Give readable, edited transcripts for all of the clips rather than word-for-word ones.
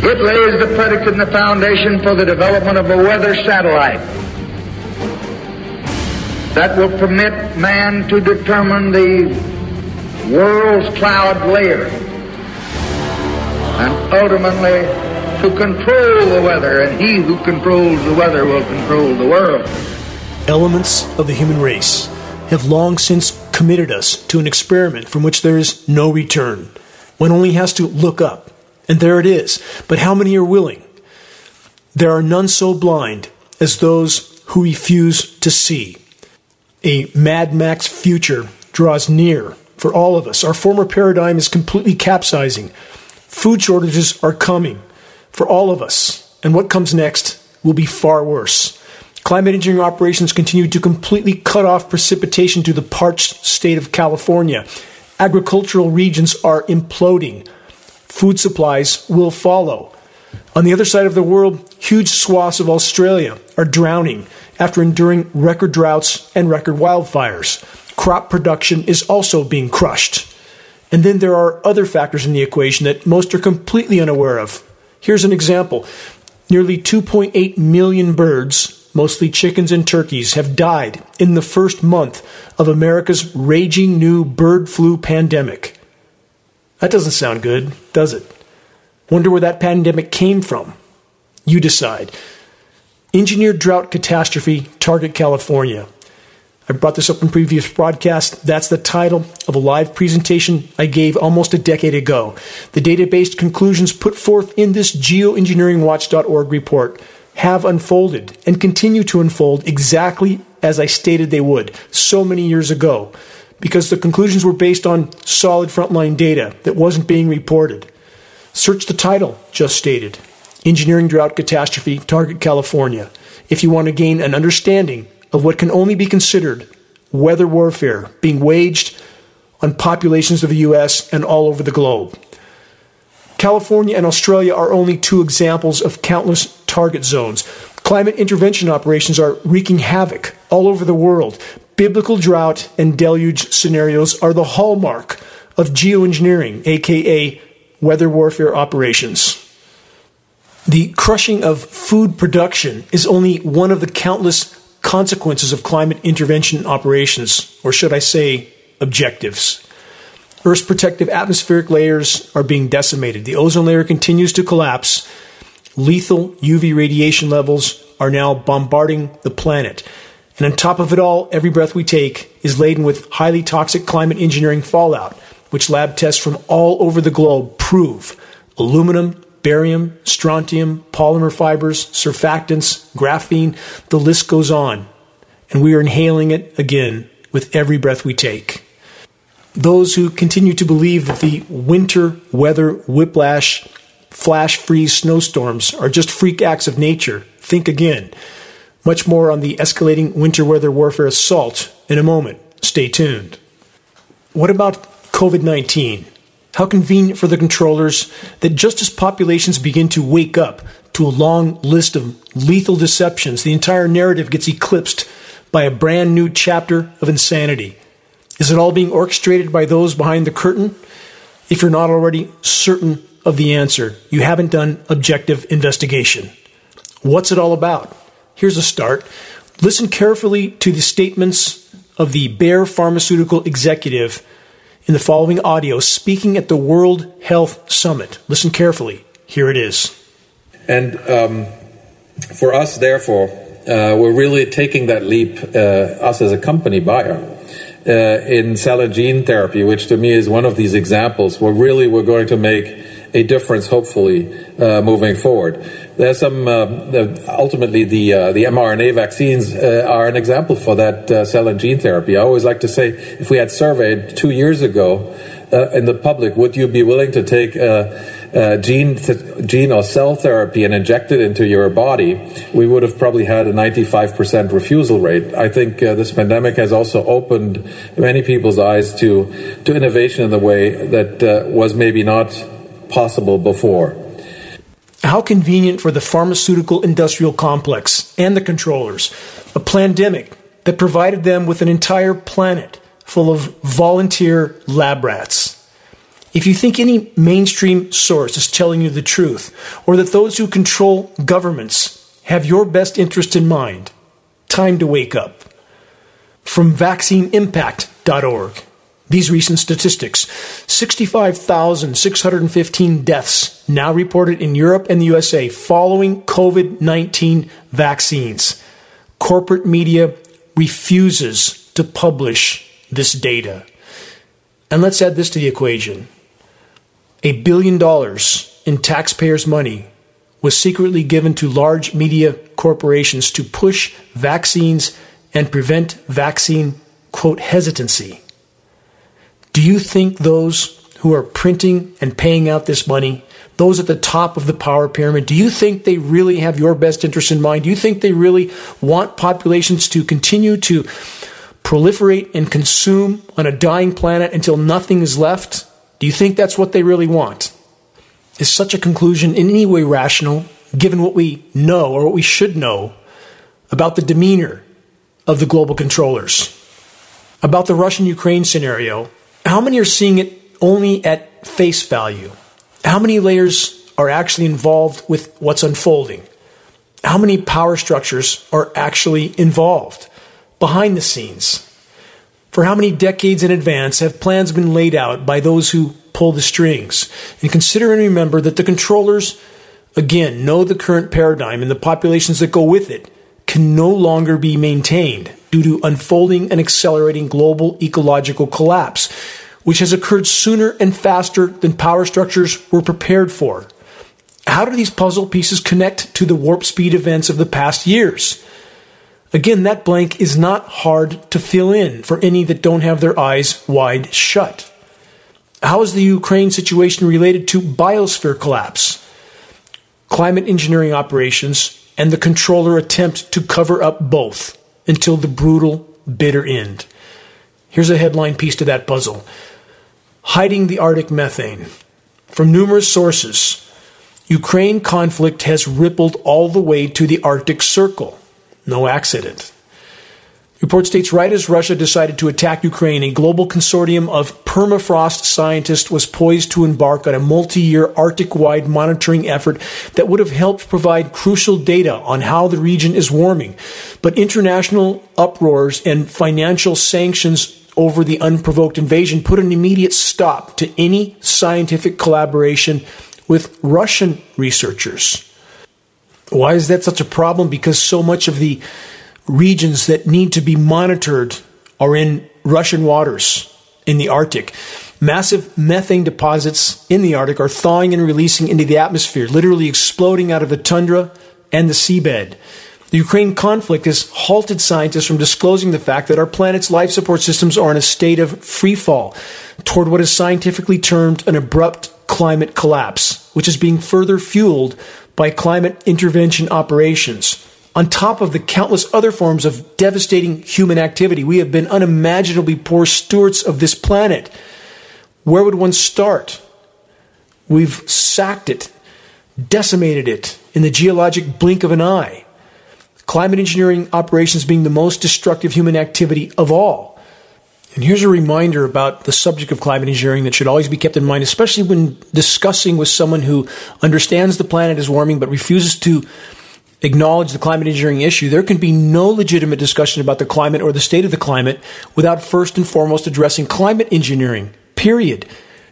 It lays the predicate and the foundation for the development of a weather satellite that will permit man to determine the world's cloud layer and ultimately to control the weather, and he who controls the weather will control the world. Elements of the human race have long since committed us to an experiment from which there is no return. One only has to look up, and there it is. But how many are willing? There are none so blind as those who refuse to see. A Mad Max future draws near for all of us. Our former paradigm is completely capsizing. Food shortages are coming for all of us, and what comes next will be far worse. Climate engineering operations continue to completely cut off precipitation to the parched state of California. Agricultural regions are imploding. Food supplies will follow. On the other side of the world, huge swaths of Australia are drowning after enduring record droughts and record wildfires. Crop production is also being crushed. And then there are other factors in the equation that most are completely unaware of. Here's an example. Nearly 2.8 million birds, mostly chickens and turkeys, have died in the first month of America's raging new bird flu pandemic. That doesn't sound good, does it? Wonder where that pandemic came from? You decide. Engineered drought catastrophe, target California. I brought this up in previous broadcasts. That's the title of a live presentation I gave almost a decade ago. The data-based conclusions put forth in this geoengineeringwatch.org report have unfolded and continue to unfold exactly as I stated they would so many years ago, because the conclusions were based on solid frontline data that wasn't being reported. Search the title just stated, Engineering Drought Catastrophe, Target California, if you want to gain an understanding of what can only be considered weather warfare being waged on populations of the U.S. and all over the globe. California and Australia are only two examples of countless target zones. Climate intervention operations are wreaking havoc all over the world. Biblical drought and deluge scenarios are the hallmark of geoengineering, a.k.a. weather warfare operations. The crushing of food production is only one of the countless consequences of climate intervention operations, or should I say, objectives. Earth's protective atmospheric layers are being decimated. The ozone layer continues to collapse. Lethal UV radiation levels are now bombarding the planet. And on top of it all, every breath we take is laden with highly toxic climate engineering fallout, which lab tests from all over the globe prove. Aluminum, barium, strontium, polymer fibers, surfactants, graphene, the list goes on. And we are inhaling it again with every breath we take. Those who continue to believe that the winter weather whiplash, flash freeze snowstorms are just freak acts of nature, think again. Much more on the escalating winter weather warfare assault in a moment. Stay tuned. What about COVID-19? How convenient for the controllers that just as populations begin to wake up to a long list of lethal deceptions, the entire narrative gets eclipsed by a brand new chapter of insanity. Is it all being orchestrated by those behind the curtain? If you're not already certain of the answer, you haven't done objective investigation. What's it all about? Here's a start. Listen carefully to the statements of the Bayer pharmaceutical executive in the following audio, speaking at the World Health Summit. Listen carefully. Here it is. And for us, therefore, we're really taking that leap, us as a company, Bayer, in cell and gene therapy, which to me is one of these examples where really we're going to make a difference, hopefully, moving forward. There's some, ultimately, the mRNA vaccines are an example for that cell and gene therapy. I always like to say, if we had surveyed 2 years ago in the public, would you be willing to take gene or cell therapy and inject it into your body, we would have probably had a 95% refusal rate. I think this pandemic has also opened many people's eyes to innovation in the way that was maybe not possible before. How convenient for the pharmaceutical industrial complex and the controllers, a pandemic that provided them with an entire planet full of volunteer lab rats. If you think any mainstream source is telling you the truth, or that those who control governments have your best interest in mind, time to wake up. From vaccineimpact.org, these recent statistics: 65,615 deaths now reported in Europe and the USA following COVID-19 vaccines. Corporate media refuses to publish this data. And let's add this to the equation. $1 billion in taxpayers' money was secretly given to large media corporations to push vaccines and prevent vaccine, quote, hesitancy. Do you think those who are printing and paying out this money, those at the top of the power pyramid, do you think they really have your best interest in mind? Do you think they really want populations to continue to proliferate and consume on a dying planet until nothing is left? Do you think that's what they really want? Is such a conclusion in any way rational, given what we know or what we should know about the demeanor of the global controllers? About the Russian-Ukraine scenario, how many are seeing it only at face value? How many layers are actually involved with what's unfolding? How many power structures are actually involved behind the scenes? For how many decades in advance have plans been laid out by those who pull the strings? And consider and remember that the controllers, again, know the current paradigm and the populations that go with it can no longer be maintained due to unfolding and accelerating global ecological collapse, which has occurred sooner and faster than power structures were prepared for. How do these puzzle pieces connect to the warp speed events of the past years? Again, that blank is not hard to fill in for any that don't have their eyes wide shut. How is the Ukraine situation related to biosphere collapse, climate engineering operations, and the controller attempt to cover up both until the brutal, bitter end? Here's a headline piece to that puzzle. Hiding the Arctic methane. From numerous sources, Ukraine conflict has rippled all the way to the Arctic Circle. No accident. Report states right as Russia decided to attack Ukraine, a global consortium of permafrost scientists was poised to embark on a multi-year Arctic-wide monitoring effort that would have helped provide crucial data on how the region is warming. But international uproars and financial sanctions over the unprovoked invasion put an immediate stop to any scientific collaboration with Russian researchers. Why is that such a problem? Because so much of the regions that need to be monitored are in Russian waters, in the Arctic. Massive methane deposits in the Arctic are thawing and releasing into the atmosphere, literally exploding out of the tundra and the seabed. The Ukraine conflict has halted scientists from disclosing the fact that our planet's life support systems are in a state of freefall toward what is scientifically termed an abrupt climate collapse, which is being further fueled by climate intervention operations, on top of the countless other forms of devastating human activity. We have been unimaginably poor stewards of this planet. Where would one start? We've sacked it, decimated it in the geologic blink of an eye. Climate engineering operations being the most destructive human activity of all. And here's a reminder about the subject of climate engineering that should always be kept in mind, especially when discussing with someone who understands the planet is warming but refuses to acknowledge the climate engineering issue. There can be no legitimate discussion about the climate or the state of the climate without first and foremost addressing climate engineering, period.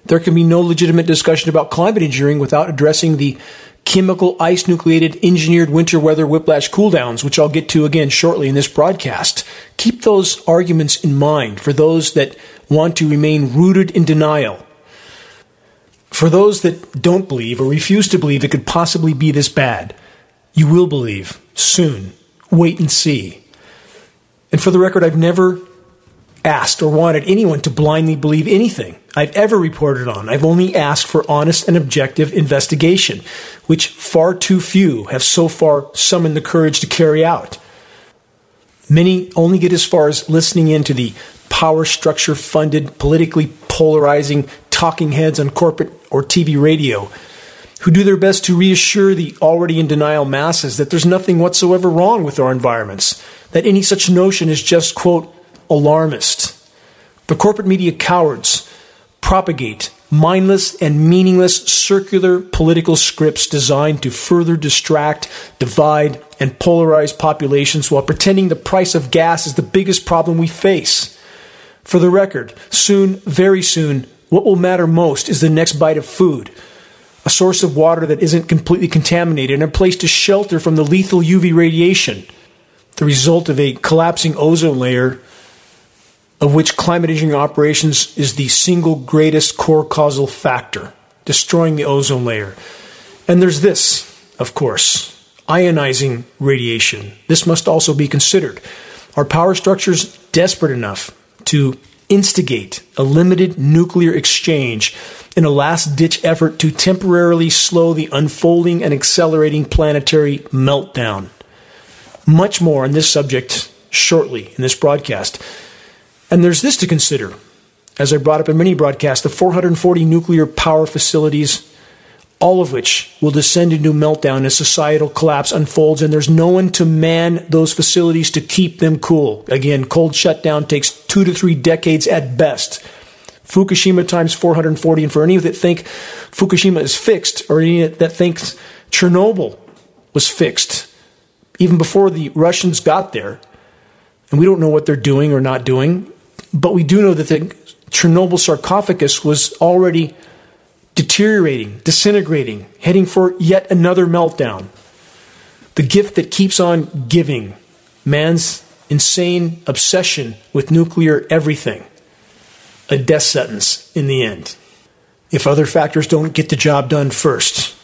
There can be no legitimate discussion about climate engineering without addressing the chemical, ice-nucleated, engineered winter weather whiplash cooldowns, which I'll get to again shortly in this broadcast. Keep those arguments in mind for those that want to remain rooted in denial. For those that don't believe or refuse to believe it could possibly be this bad, you will believe soon. Wait and see. And for the record, I've never asked or wanted anyone to blindly believe anything I've ever reported on. I've only asked for honest and objective investigation, which far too few have so far summoned the courage to carry out. Many only get as far as listening in to the power structure-funded, politically polarizing talking heads on corporate or TV radio who do their best to reassure the already in denial masses that there's nothing whatsoever wrong with our environments, that any such notion is just, quote, alarmist. The corporate media cowards propagate mindless and meaningless circular political scripts designed to further distract, divide, and polarize populations while pretending the price of gas is the biggest problem we face. For the record, soon, very soon, what will matter most is the next bite of food, a source of water that isn't completely contaminated, and a place to shelter from the lethal UV radiation, the result of a collapsing ozone layer, of which climate engineering operations is the single greatest core causal factor, destroying the ozone layer. And there's this, of course, ionizing radiation. This must also be considered. Are power structures desperate enough to instigate a limited nuclear exchange in a last-ditch effort to temporarily slow the unfolding and accelerating planetary meltdown? Much more on this subject shortly in this broadcast. And there's this to consider. As I brought up in many broadcasts, the 440 nuclear power facilities, all of which will descend into meltdown as societal collapse unfolds, and there's no one to man those facilities to keep them cool. Again, cold shutdown takes 2 to 3 decades at best. Fukushima times 440, and for any of that think Fukushima is fixed, or any that thinks Chernobyl was fixed, even before the Russians got there, and we don't know what they're doing or not doing, but we do know that the Chernobyl sarcophagus was already deteriorating, disintegrating, heading for yet another meltdown. The gift that keeps on giving, man's insane obsession with nuclear everything. A death sentence in the end, if other factors don't get the job done first,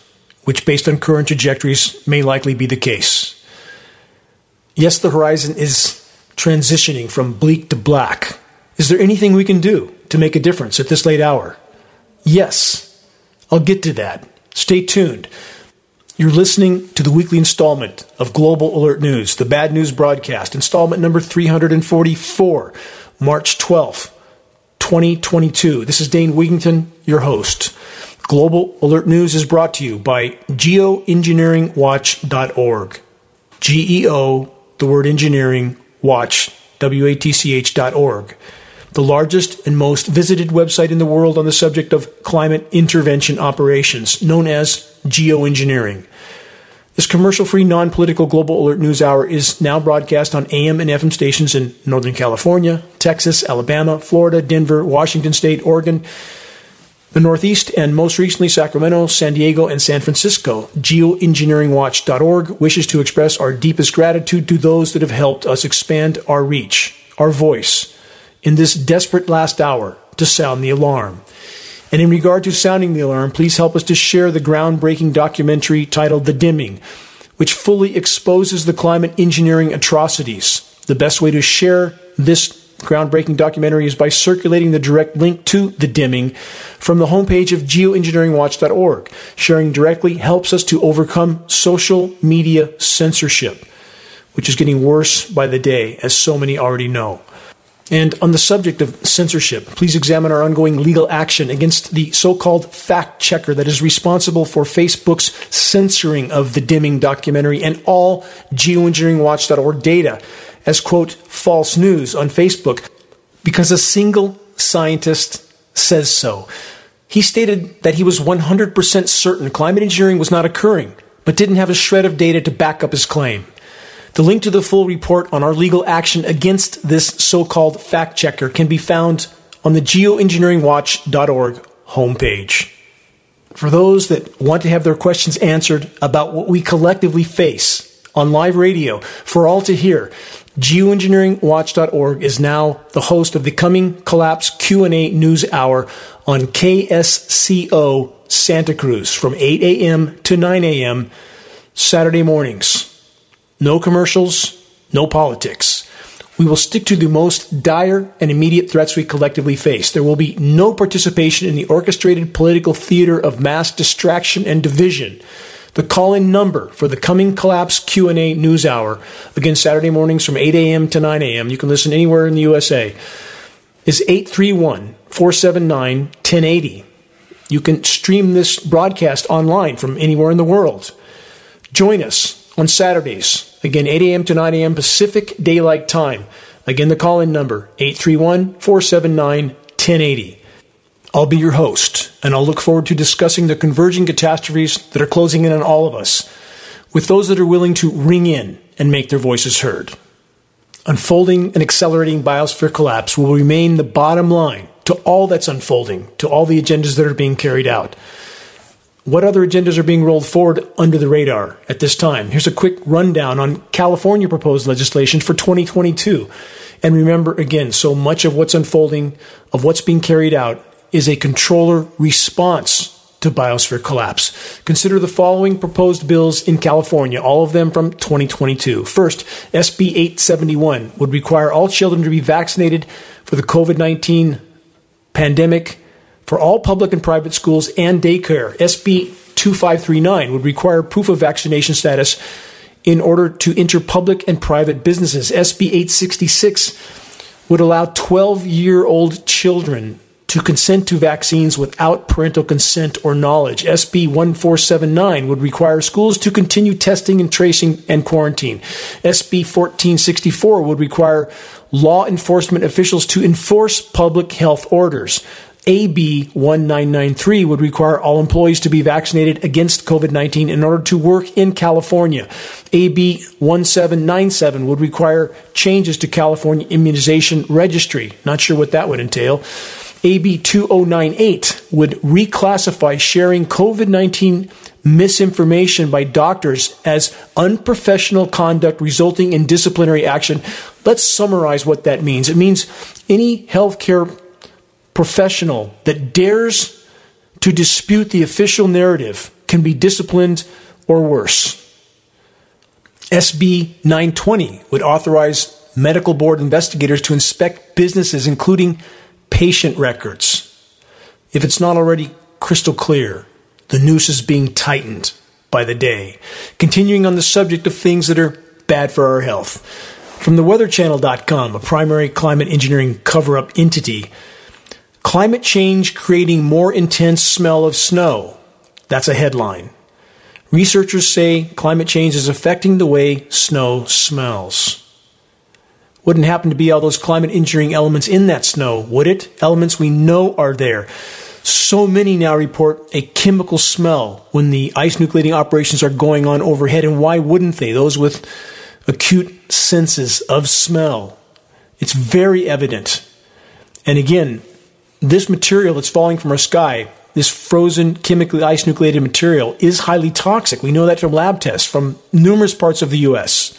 which based on current trajectories may likely be the case. Yes, the horizon is transitioning from bleak to black. Is there anything we can do to make a difference at this late hour? Yes, I'll get to that. Stay tuned. You're listening to the weekly installment of Global Alert News, the Bad News Broadcast, installment number 344, March 12th, 2022. This is Dane Wigington, your host. Global Alert News is brought to you by geoengineeringwatch.org. G-E-O, the word engineering, watch, W-A-T-C-H.org. The largest and most visited website in the world on the subject of climate intervention operations, known as geoengineering. This commercial-free, non-political Global Alert News Hour is now broadcast on AM and FM stations in Northern California, Texas, Alabama, Florida, Denver, Washington State, Oregon, the Northeast, and most recently Sacramento, San Diego, and San Francisco. Geoengineeringwatch.org wishes to express our deepest gratitude to those that have helped us expand our reach, our voice, in this desperate last hour to sound the alarm. And in regard to sounding the alarm, please help us to share the groundbreaking documentary titled The Dimming, which fully exposes the climate engineering atrocities. The best way to share this groundbreaking documentary is by circulating the direct link to The Dimming from the homepage of geoengineeringwatch.org. Sharing directly helps us to overcome social media censorship, which is getting worse by the day, as so many already know. And on the subject of censorship, please examine our ongoing legal action against the so-called fact-checker that is responsible for Facebook's censoring of The Dimming documentary and all geoengineeringwatch.org data as, quote, false news on Facebook because a single scientist says so. He stated that he was 100% certain climate engineering was not occurring, but didn't have a shred of data to back up his claim. The link to the full report on our legal action against this so-called fact-checker can be found on the geoengineeringwatch.org homepage. For those that want to have their questions answered about what we collectively face on live radio for all to hear, geoengineeringwatch.org is now the host of the coming Collapse Q&A News Hour on KSCO Santa Cruz from 8 a.m. to 9 a.m. Saturday mornings. No commercials, no politics. We will stick to the most dire and immediate threats we collectively face. There will be no participation in the orchestrated political theater of mass distraction and division. The call-in number for the coming Collapse Q&A News Hour, again Saturday mornings from 8 a.m. to 9 a.m., you can listen anywhere in the USA, is 831-479-1080. You can stream this broadcast online from anywhere in the world. Join us on Saturdays, again, 8 a.m. to 9 a.m. Pacific Daylight Time. Again, the call-in number, 831-479-1080. I'll be your host, and I'll look forward to discussing the converging catastrophes that are closing in on all of us, with those that are willing to ring in and make their voices heard. Unfolding and accelerating biosphere collapse will remain the bottom line to all that's unfolding, to all the agendas that are being carried out. What other agendas are being rolled forward under the radar at this time? Here's a quick rundown on California proposed legislation for 2022. And remember, again, so much of what's unfolding, of what's being carried out, is a controller response to biosphere collapse. Consider the following proposed bills in California, all of them from 2022. First, SB 871 would require all children to be vaccinated for the COVID-19 pandemic for all public and private schools and daycare. SB 2539 would require proof of vaccination status in order to enter public and private businesses. SB 866 would allow 12-year-old children to consent to vaccines without parental consent or knowledge. SB 1479 would require schools to continue testing and tracing and quarantine. SB 1464 would require law enforcement officials to enforce public health orders. AB 1993 would require all employees to be vaccinated against COVID-19 in order to work in California. AB 1797 would require changes to California immunization registry. Not sure what that would entail. AB 2098 would reclassify sharing COVID-19 misinformation by doctors as unprofessional conduct resulting in disciplinary action. Let's summarize what that means. It means any healthcare professional that dares to dispute the official narrative can be disciplined or worse. SB 920 would authorize medical board investigators to inspect businesses, including patient records. If it's not already crystal clear, the noose is being tightened by the day. Continuing on the subject of things that are bad for our health. From theweatherchannel.com, a primary climate engineering cover-up entity, climate change creating more intense smell of snow. That's a headline. Researchers say climate change is affecting the way snow smells. Wouldn't happen to be all those climate engineering elements in that snow, would it? Elements we know are there. So many now report a chemical smell when the ice nucleating operations are going on overhead, and why wouldn't they? Those with acute senses of smell. It's very evident. And again, this material that's falling from our sky, this frozen, chemically ice-nucleated material, is highly toxic. We know that from lab tests from numerous parts of the U.S.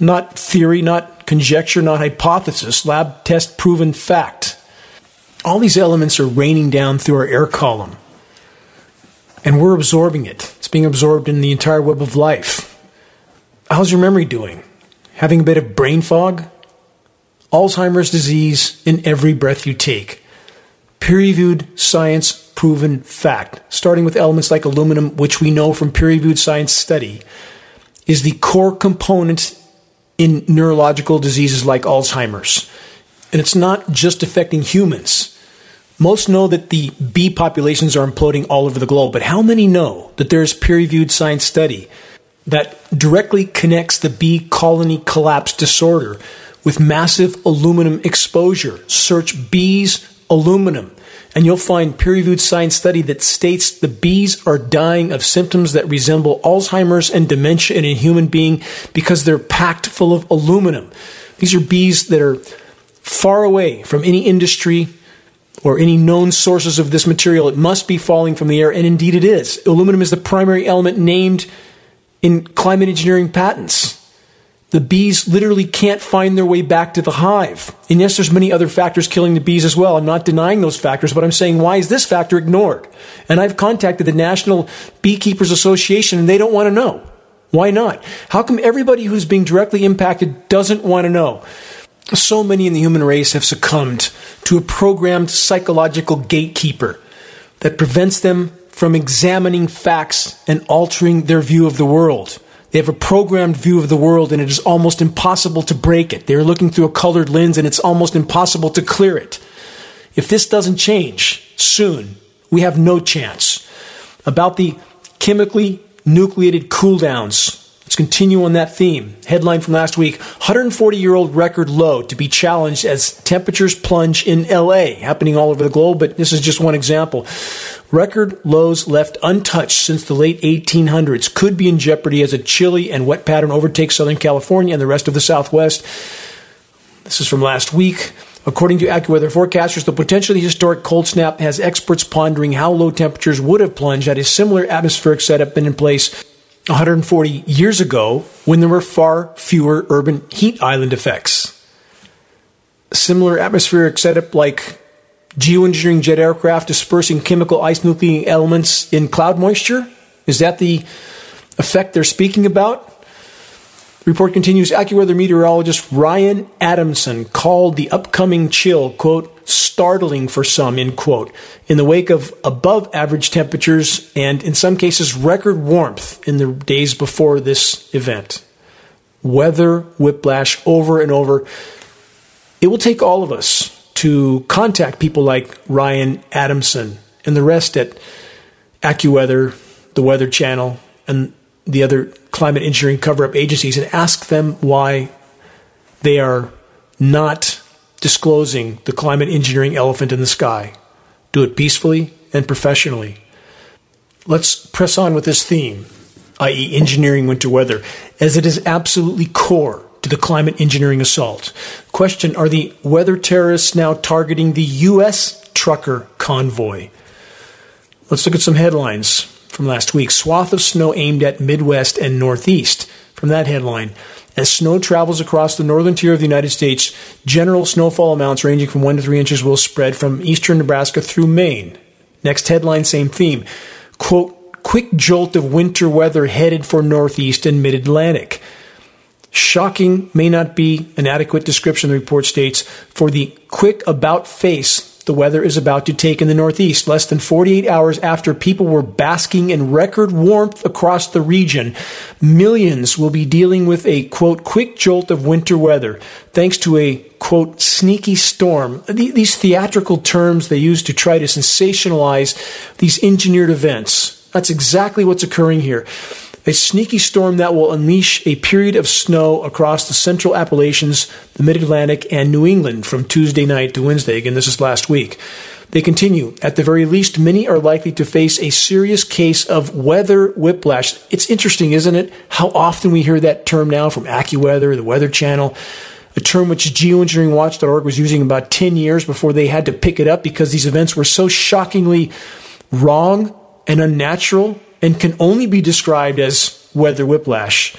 Not theory, not conjecture, not hypothesis, lab test proven fact. All these elements are raining down through our air column, and we're absorbing it. It's being absorbed in the entire web of life. How's your memory doing? Having a bit of brain fog? Alzheimer's disease in every breath you take. Peer-reviewed science proven fact, starting with elements like aluminum, which we know from peer-reviewed science study, is the core component in neurological diseases like Alzheimer's. And it's not just affecting humans. Most know that the bee populations are imploding all over the globe, but how many know that there's peer-reviewed science study that directly connects the bee colony collapse disorder with massive aluminum exposure? Search bees aluminum, and you'll find peer-reviewed science study that states the bees are dying of symptoms that resemble Alzheimer's and dementia in a human being because they're packed full of aluminum. These are bees that are far away from any industry or any known sources of this material. It must be falling from the air, and indeed it is. Aluminum is the primary element named in climate engineering patents. The bees literally can't find their way back to the hive. And yes, there's many other factors killing the bees as well. I'm not denying those factors, but I'm saying, why is this factor ignored? And I've contacted the National Beekeepers Association, and they don't want to know. Why not? How come everybody who's being directly impacted doesn't want to know? So many in the human race have succumbed to a programmed psychological gatekeeper that prevents them from examining facts and altering their view of the world. They have a programmed view of the world, and it is almost impossible to break it. They're looking through a colored lens, and it's almost impossible to clear it. If this doesn't change soon, we have no chance. About the chemically nucleated cooldowns, Let's continue on that theme. Headline from last week, 140-year-old record low to be challenged as temperatures plunge in L.A., happening all over the globe, but this is just one example. Record lows left untouched since the late 1800s could be in jeopardy as a chilly and wet pattern overtakes Southern California and the rest of the Southwest. This is from last week. According to AccuWeather forecasters, the potentially historic cold snap has experts pondering how low temperatures would have plunged had a similar atmospheric setup been in place 140 years ago when there were far fewer urban heat island effects. A similar atmospheric setup like geoengineering jet aircraft dispersing chemical ice nuclei elements in cloud moisture? Is that the effect they're speaking about? The report continues, AccuWeather meteorologist Ryan Adamson called the upcoming chill, quote, startling for some, end quote, in the wake of above-average temperatures and, in some cases, record warmth in the days before this event. Weather whiplash over and over. It will take all of us to contact people like Ryan Adamson and the rest at AccuWeather, The Weather Channel, and the other climate engineering cover-up agencies and ask them why they are not disclosing the climate engineering elephant in the sky. Do it peacefully and professionally. Let's press on with this theme, i.e. engineering winter weather, as it is absolutely core to the climate engineering assault. Question, are the weather terrorists now targeting the U.S. trucker convoy? Let's look at some headlines from last week. Swath of snow aimed at Midwest and Northeast. From that headline, as snow travels across the northern tier of the United States, general snowfall amounts ranging from 1 to 3 inches will spread from eastern Nebraska through Maine. Next headline, same theme. Quote, quick jolt of winter weather headed for Northeast and Mid-Atlantic. Shocking may not be an adequate description, the report states, for the quick about-face the weather is about to take in the Northeast. Less than 48 hours after people were basking in record warmth across the region, millions will be dealing with a, quote, quick jolt of winter weather thanks to a, quote, sneaky storm. These theatrical terms they use to try to sensationalize these engineered events. That's exactly what's occurring here. A sneaky storm that will unleash a period of snow across the central Appalachians, the Mid-Atlantic, and New England from Tuesday night to Wednesday. Again, this is last week. They continue. At the very least, many are likely to face a serious case of weather whiplash. It's interesting, isn't it, how often we hear that term now from AccuWeather, the Weather Channel, a term which geoengineeringwatch.org was using about 10 years before they had to pick it up because these events were so shockingly wrong and unnatural and can only be described as weather whiplash.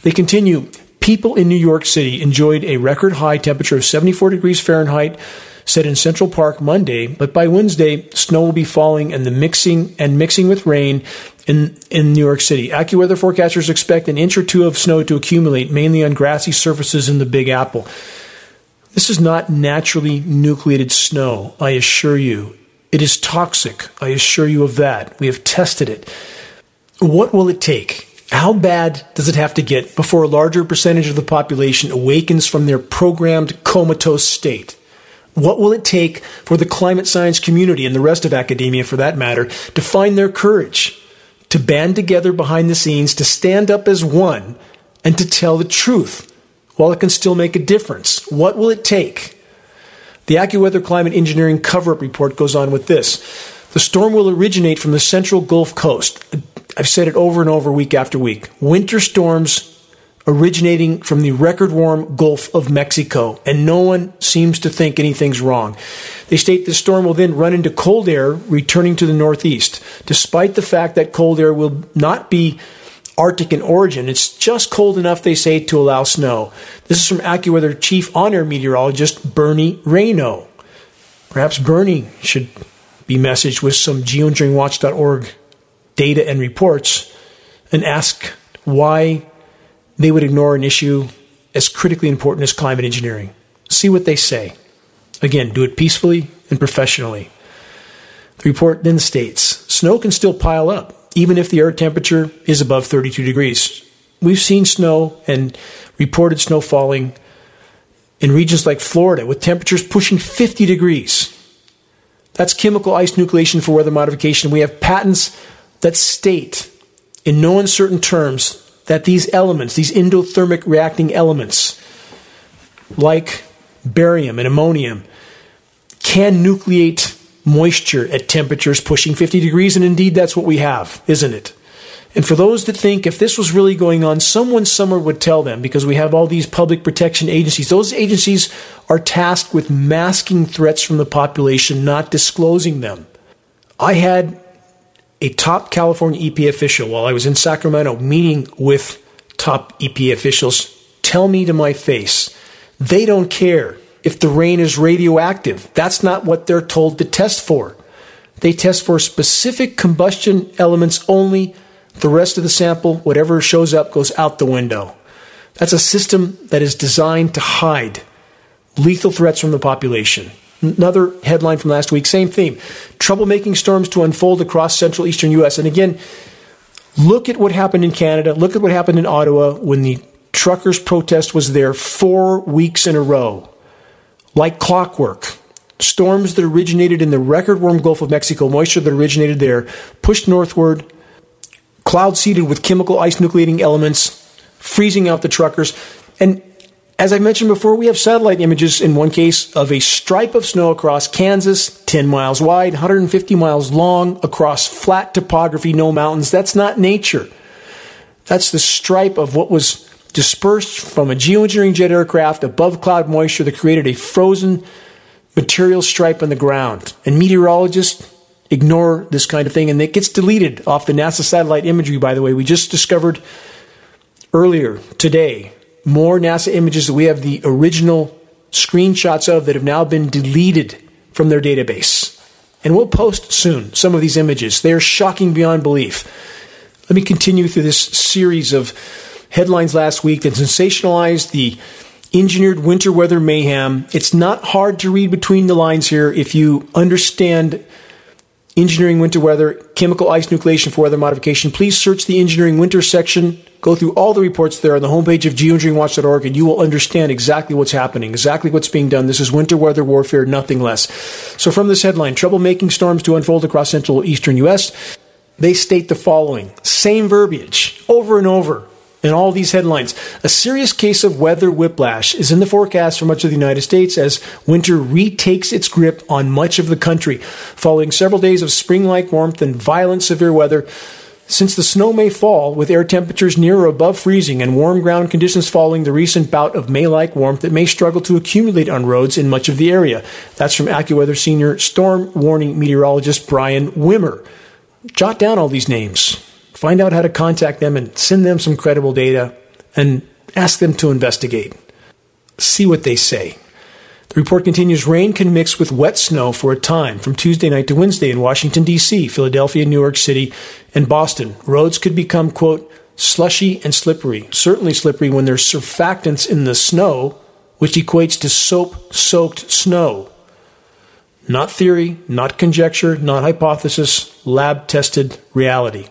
They continue, people in New York City enjoyed a record high temperature of 74 degrees Fahrenheit set in Central Park Monday, but by Wednesday, snow will be falling and mixing with rain in New York City. AccuWeather forecasters expect an inch or two of snow to accumulate, mainly on grassy surfaces in the Big Apple. This is not naturally nucleated snow, I assure you. It is toxic, I assure you of that. We have tested it. What will it take? How bad does it have to get before a larger percentage of the population awakens from their programmed comatose state? What will it take for the climate science community and the rest of academia, for that matter, to find their courage, to band together behind the scenes, to stand up as one, and to tell the truth while it can still make a difference? What will it take? The AccuWeather Climate Engineering Cover-Up Report goes on with this. The storm will originate from the central Gulf Coast. I've said it over and over, week after week. Winter storms originating from the record-warm Gulf of Mexico, and no one seems to think anything's wrong. They state the storm will then run into cold air returning to the northeast. Despite the fact that cold air will not be Arctic in origin, it's just cold enough, they say, to allow snow. This is from AccuWeather Chief On-Air Meteorologist Bernie Reno. Perhaps Bernie should be messaged with some geoengineeringwatch.org data and reports and ask why they would ignore an issue as critically important as climate engineering. See what they say. Again, do it peacefully and professionally. The report then states, snow can still pile up, even if the air temperature is above 32 degrees. We've seen snow and reported snow falling in regions like Florida with temperatures pushing 50 degrees. That's chemical ice nucleation for weather modification. We have patents that state in no uncertain terms that these elements, these endothermic reacting elements, like barium and ammonium, can nucleate moisture at temperatures pushing 50 degrees, and indeed that's what we have, isn't it? And for those that think if this was really going on, someone somewhere would tell them, because we have all these public protection agencies. Those agencies are tasked with masking threats from the population, not disclosing them. I had a top California EPA official while I was in Sacramento meeting with top EPA officials tell me to my face, they don't care if the rain is radioactive. That's not what they're told to test for. They test for specific combustion elements only. The rest of the sample, whatever shows up, goes out the window. That's a system that is designed to hide lethal threats from the population. Another headline from last week, same theme. Troublemaking storms to unfold across central eastern U.S. And again, look at what happened in Canada. Look at what happened in Ottawa when the truckers' protest was there 4 weeks in a row. Like clockwork, storms that originated in the record warm Gulf of Mexico, moisture that originated there, pushed northward, cloud seeded with chemical ice nucleating elements, freezing out the truckers. And as I mentioned before, we have satellite images in one case of a stripe of snow across Kansas, 10 miles wide, 150 miles long, across flat topography, no mountains. That's not nature. That's the stripe of what was dispersed from a geoengineering jet aircraft above cloud moisture that created a frozen material stripe on the ground. And meteorologists ignore this kind of thing, and it gets deleted off the NASA satellite imagery, by the way. We just discovered earlier today more NASA images that we have the original screenshots of that have now been deleted from their database. And we'll post soon some of these images. They are shocking beyond belief. Let me continue through this series of headlines last week that sensationalized the engineered winter weather mayhem. It's not hard to read between the lines here if you understand engineering winter weather, chemical ice nucleation for weather modification. Please search the engineering winter section. Go through all the reports there on the homepage of geoengineeringwatch.org, and you will understand exactly what's happening, exactly what's being done. This is winter weather warfare, nothing less. So from this headline, troublemaking storms to unfold across central eastern U.S., they state the following. Same verbiage over and over in all these headlines. A serious case of weather whiplash is in the forecast for much of the United States as winter retakes its grip on much of the country. Following several days of spring-like warmth and violent severe weather, since the snow may fall with air temperatures near or above freezing and warm ground conditions following the recent bout of May-like warmth that may struggle to accumulate on roads in much of the area. That's from AccuWeather senior storm warning meteorologist Brian Wimmer. Jot down all these names. Find out how to contact them and send them some credible data and ask them to investigate. See what they say. The report continues, rain can mix with wet snow for a time from Tuesday night to Wednesday in Washington, D.C., Philadelphia, New York City, and Boston. Roads could become, quote, slushy and slippery, certainly slippery when there's surfactants in the snow, which equates to soap-soaked snow. Not theory, not conjecture, not hypothesis, lab-tested reality.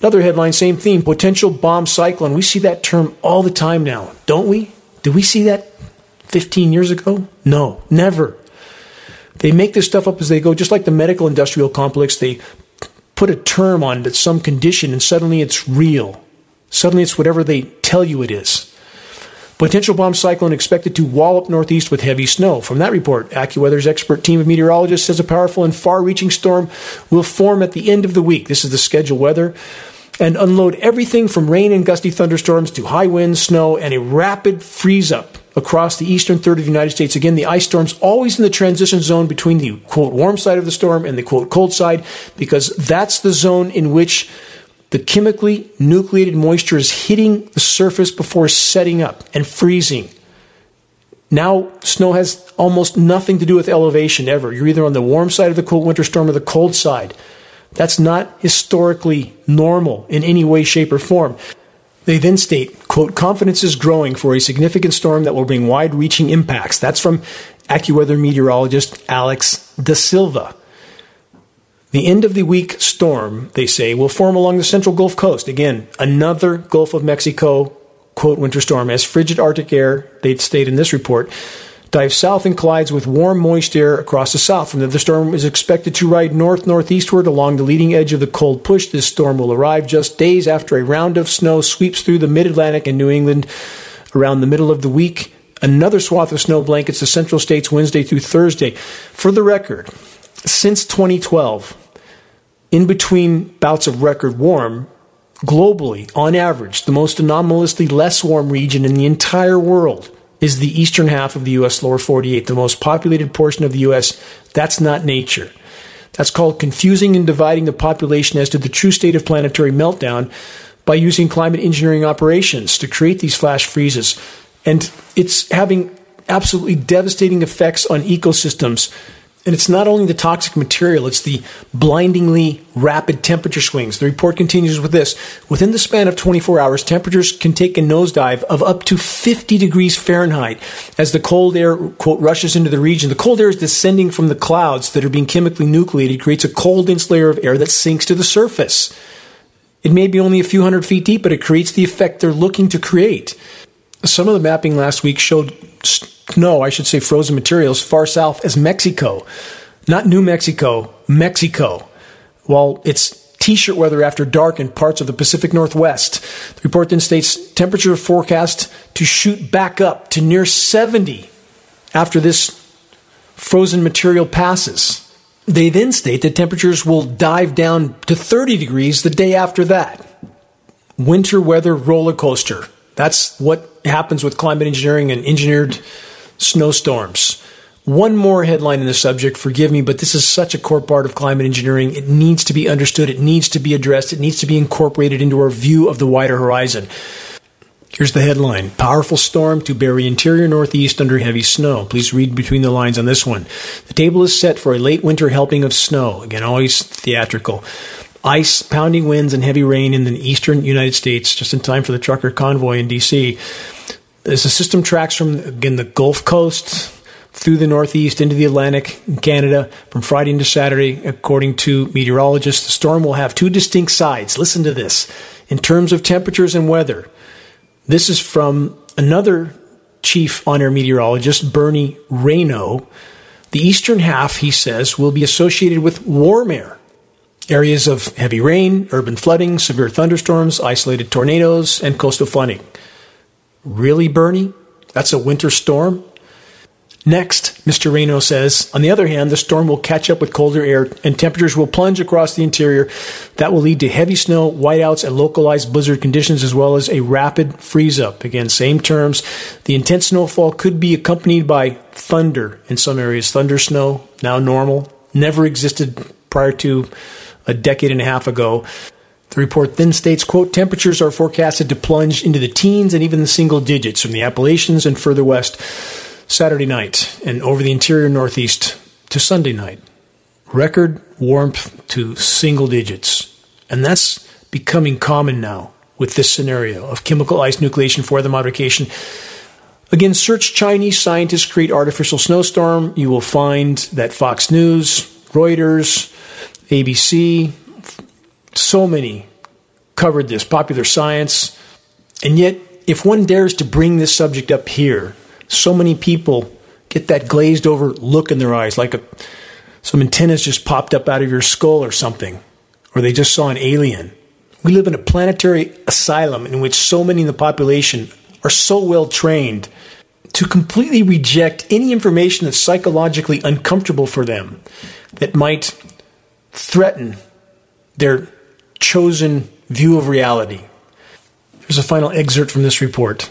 Another headline, same theme, potential bomb cyclone. We see that term all the time now, don't we? Did we see that 15 years ago? No, never. They make this stuff up as they go, just like the medical industrial complex. They put a term on it, some condition, and suddenly it's real. Suddenly it's whatever they tell you it is. Potential bomb cyclone expected to wallop northeast with heavy snow. From that report, AccuWeather's expert team of meteorologists says a powerful and far-reaching storm will form at the end of the week. This is the scheduled weather. And unload everything from rain and gusty thunderstorms to high winds, snow, and a rapid freeze-up across the eastern third of the United States. Again, the ice storm's always in the transition zone between the, quote, warm side of the storm and the, quote, cold side, because that's the zone in which the chemically nucleated moisture is hitting the surface before setting up and freezing. Now, snow has almost nothing to do with elevation ever. You're either on the warm side of the cold winter storm or the cold side. That's not historically normal in any way, shape, or form. They then state, quote, confidence is growing for a significant storm that will bring wide-reaching impacts. That's from AccuWeather meteorologist Alex Da Silva. The end of the week storm, they say, will form along the central Gulf Coast. Again, another Gulf of Mexico, quote, winter storm, as frigid Arctic air, they've stated in this report, dives south and collides with warm, moist air across the south. From there, the storm is expected to ride north-northeastward along the leading edge of the cold push. This storm will arrive just days after a round of snow sweeps through the mid-Atlantic and New England around the middle of the week. Another swath of snow blankets the central states Wednesday through Thursday. For the record, since 2012, in between bouts of record warm, globally, on average, the most anomalously less warm region in the entire world is the eastern half of the U.S. lower 48, the most populated portion of the U.S. That's not nature. That's called confusing and dividing the population as to the true state of planetary meltdown by using climate engineering operations to create these flash freezes. And it's having absolutely devastating effects on ecosystems. And it's not only the toxic material, it's the blindingly rapid temperature swings. The report continues with this. Within the span of 24 hours, temperatures can take a nosedive of up to 50 degrees Fahrenheit as the cold air, quote, rushes into the region. The cold air is descending from the clouds that are being chemically nucleated, creates a cold, dense layer of air that sinks to the surface. It may be only a few hundred feet deep, but it creates the effect they're looking to create. Some of the mapping last week showed frozen materials far south as Mexico. Not New Mexico, Mexico. While it's T-shirt weather after dark in parts of the Pacific Northwest. The report then states temperature forecast to shoot back up to near 70 after this frozen material passes. They then state that temperatures will dive down to 30 degrees the day after that. Winter weather roller coaster. That's what happens with climate engineering and engineered snowstorms. One more headline in the subject, forgive me, but this is such a core part of climate engineering. It needs to be understood. It needs to be addressed. It needs to be incorporated into our view of the wider horizon. Here's the headline. Powerful storm to bury interior northeast under heavy snow. Please read between the lines on this one. The table is set for a late winter helping of snow. Again, always theatrical. Ice, pounding winds, and heavy rain in the eastern United States, just in time for the trucker convoy in D.C. As the system tracks from, again, the Gulf Coast through the Northeast into the Atlantic and Canada from Friday into Saturday, according to meteorologists, the storm will have two distinct sides. Listen to this. In terms of temperatures and weather, this is from another chief on-air meteorologist, Bernie Reno. The eastern half, he says, will be associated with warm air. Areas of heavy rain, urban flooding, severe thunderstorms, isolated tornadoes, and coastal flooding. Really, Bernie? That's a winter storm? Next, Mr. Reno says, on the other hand, the storm will catch up with colder air and temperatures will plunge across the interior. That will lead to heavy snow, whiteouts, and localized blizzard conditions, as well as a rapid freeze-up. Again, same terms. The intense snowfall could be accompanied by thunder in some areas. Thunder snow, now normal, never existed prior to a decade and a half ago. The report then states, quote, temperatures are forecasted to plunge into the teens and even the single digits from the Appalachians and further west Saturday night and over the interior northeast to Sunday night. Record warmth to single digits. And that's becoming common now with this scenario of chemical ice nucleation for weather modification. Again, search Chinese scientists create artificial snowstorm. You will find that Fox News, Reuters, ABC, so many covered this, Popular Science. And yet, if one dares to bring this subject up here, so many people get that glazed over look in their eyes, like some antennas just popped up out of your skull or something, or they just saw an alien. We live in a planetary asylum in which so many in the population are so well trained to completely reject any information that's psychologically uncomfortable for them that might threaten their chosen view of reality. Here's a final excerpt from this report.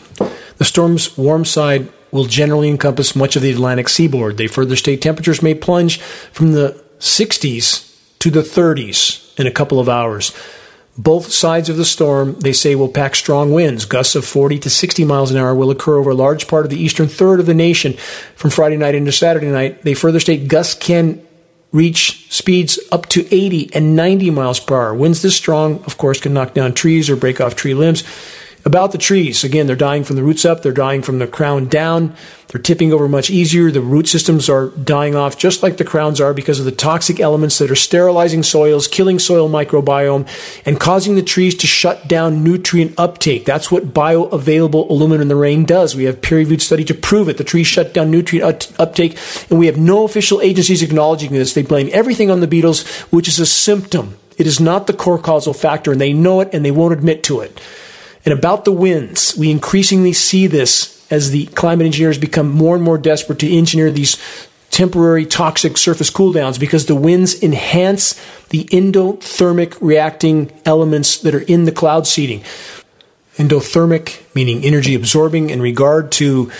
The storm's warm side will generally encompass much of the Atlantic seaboard. They further state temperatures may plunge from the 60s to the 30s in a couple of hours. Both sides of the storm, they say, will pack strong winds. Gusts of 40 to 60 miles an hour will occur over a large part of the eastern third of the nation from Friday night into Saturday night. They further state gusts can reach speeds up to 80 and 90 miles per hour. Winds this strong, of course, can knock down trees or break off tree limbs. About the trees, again, they're dying from the roots up. They're dying from the crown down. They're tipping over much easier. The root systems are dying off just like the crowns are because of the toxic elements that are sterilizing soils, killing soil microbiome, and causing the trees to shut down nutrient uptake. That's what bioavailable aluminum in the rain does. We have peer-reviewed study to prove it. The trees shut down nutrient uptake, and we have no official agencies acknowledging this. They blame everything on the beetles, which is a symptom. It is not the core causal factor, and they know it, and they won't admit to it. And about the winds, we increasingly see this as the climate engineers become more and more desperate to engineer these temporary toxic surface cooldowns because the winds enhance the endothermic reacting elements that are in the cloud seeding. Endothermic, meaning energy absorbing, in regard to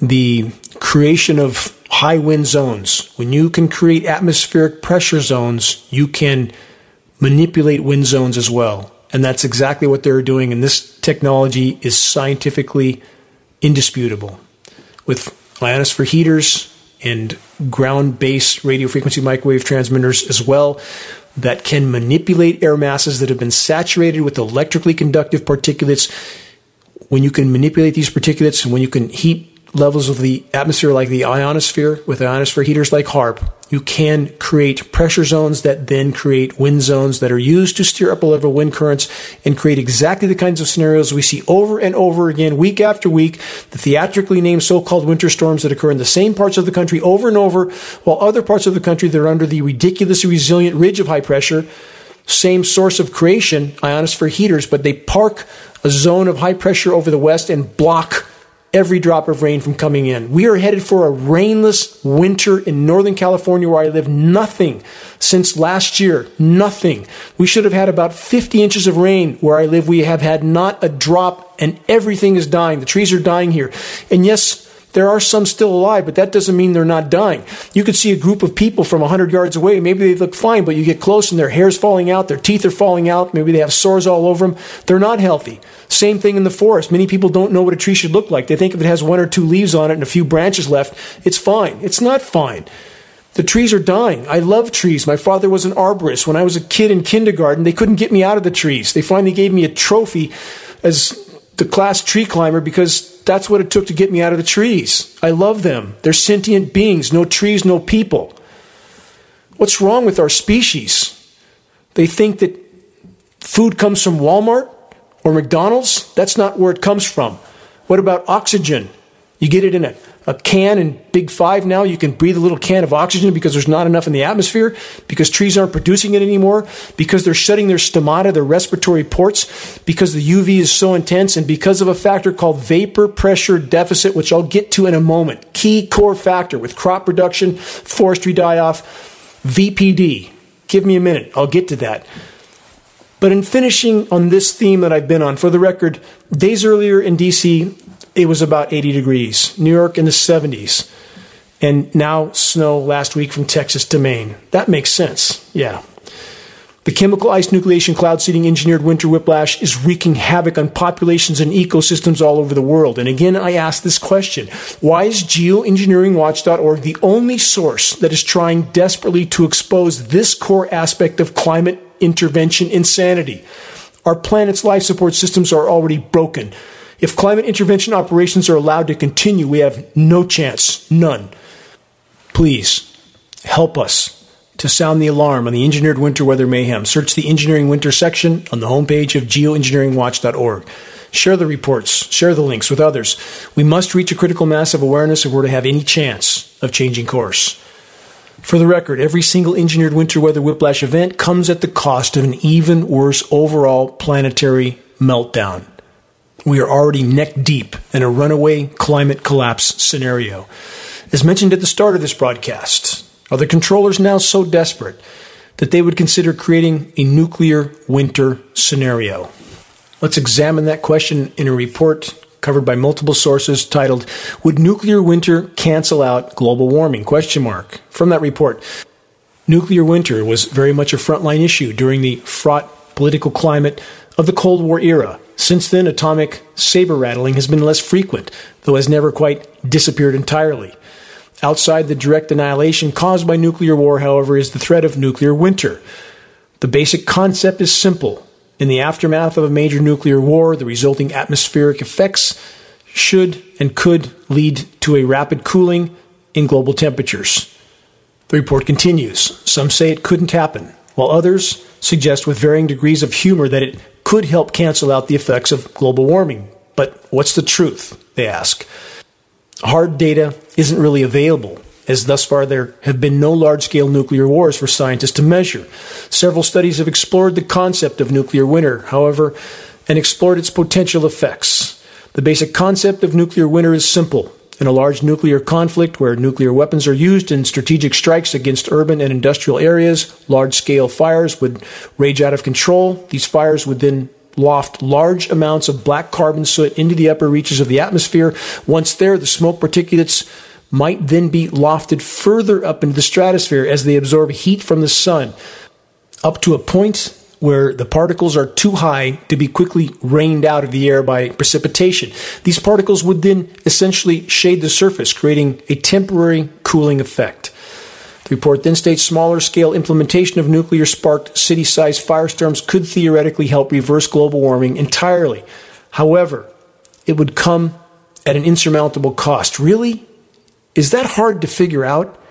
the creation of high wind zones. When you can create atmospheric pressure zones, you can manipulate wind zones as well. And that's exactly what they're doing. And this technology is scientifically indisputable. With ionosphere heaters and ground-based radio frequency microwave transmitters as well that can manipulate air masses that have been saturated with electrically conductive particulates. When you can manipulate these particulates and when you can heat levels of the atmosphere like the ionosphere with ionosphere heaters like HAARP, you can create pressure zones that then create wind zones that are used to steer upper level wind currents and create exactly the kinds of scenarios we see over and over again, week after week, the theatrically named so-called winter storms that occur in the same parts of the country over and over, while other parts of the country that are under the ridiculously resilient ridge of high pressure, same source of creation, ionosphere heaters, but they park a zone of high pressure over the west and block every drop of rain from coming in. We are headed for a rainless winter in Northern California where I live. Nothing since last year. Nothing. We should have had about 50 inches of rain where I live. We have had not a drop, and everything is dying. The trees are dying here. And yes, there are some still alive, but that doesn't mean they're not dying. You could see a group of people from 100 yards away. Maybe they look fine, but you get close and their hair's falling out, their teeth are falling out, maybe they have sores all over them. They're not healthy. Same thing in the forest. Many people don't know what a tree should look like. They think if it has one or two leaves on it and a few branches left, it's fine. It's not fine. The trees are dying. I love trees. My father was an arborist. When I was a kid in kindergarten, they couldn't get me out of the trees. They finally gave me a trophy as the class tree climber because that's what it took to get me out of the trees. I love them. They're sentient beings. No trees, no people. What's wrong with our species? They think that food comes from Walmart or McDonald's. That's not where it comes from. What about oxygen? You get it in a can in Big Five now. You can breathe a little can of oxygen because there's not enough in the atmosphere, because trees aren't producing it anymore, because they're shutting their stomata, their respiratory ports, because the UV is so intense, and because of a factor called vapor pressure deficit, which I'll get to in a moment. Key core factor with crop production, forestry die-off, VPD. Give me a minute. I'll get to that. But in finishing on this theme that I've been on, for the record, days earlier in D.C., it was about 80 degrees. New York in the 70s. And now snow last week from Texas to Maine. That makes sense. Yeah. The chemical ice nucleation cloud seeding engineered winter whiplash is wreaking havoc on populations and ecosystems all over the world. And again, I ask this question. Why is geoengineeringwatch.org the only source that is trying desperately to expose this core aspect of climate intervention insanity? Our planet's life support systems are already broken. If climate intervention operations are allowed to continue, we have no chance, none. Please help us to sound the alarm on the engineered winter weather mayhem. Search the engineering winter section on the homepage of geoengineeringwatch.org. Share the reports, share the links with others. We must reach a critical mass of awareness if we're to have any chance of changing course. For the record, every single engineered winter weather whiplash event comes at the cost of an even worse overall planetary meltdown. We are already neck deep in a runaway climate collapse scenario. As mentioned at the start of this broadcast, are the controllers now so desperate that they would consider creating a nuclear winter scenario? Let's examine that question in a report covered by multiple sources titled, "Would Nuclear Winter Cancel Out Global Warming?" From that report, nuclear winter was very much a frontline issue during the fraught political climate of the Cold War era. Since then, atomic saber-rattling has been less frequent, though has never quite disappeared entirely. Outside the direct annihilation caused by nuclear war, however, is the threat of nuclear winter. The basic concept is simple. in the aftermath of a major nuclear war, the resulting atmospheric effects should and could lead to a rapid cooling in global temperatures. The report continues. Some say it couldn't happen, while others suggest with varying degrees of humor that it could help cancel out the effects of global warming. But what's the truth, they ask. Hard data isn't really available, as thus far there have been no large-scale nuclear wars for scientists to measure. Several studies have explored the concept of nuclear winter, however, and explored its potential effects. The basic concept of nuclear winter is simple. In a large nuclear conflict where nuclear weapons are used in strategic strikes against urban and industrial areas, large-scale fires would rage out of control. These fires would then loft large amounts of black carbon soot into the upper reaches of the atmosphere. Once there, the smoke particulates might then be lofted further up into the stratosphere as they absorb heat from the sun, up to a point where the particles are too high to be quickly rained out of the air by precipitation. These particles would then essentially shade the surface, creating a temporary cooling effect. The report then states smaller-scale implementation of nuclear-sparked city-sized firestorms could theoretically help reverse global warming entirely. However, it would come at an insurmountable cost. Really? Is that hard to figure out?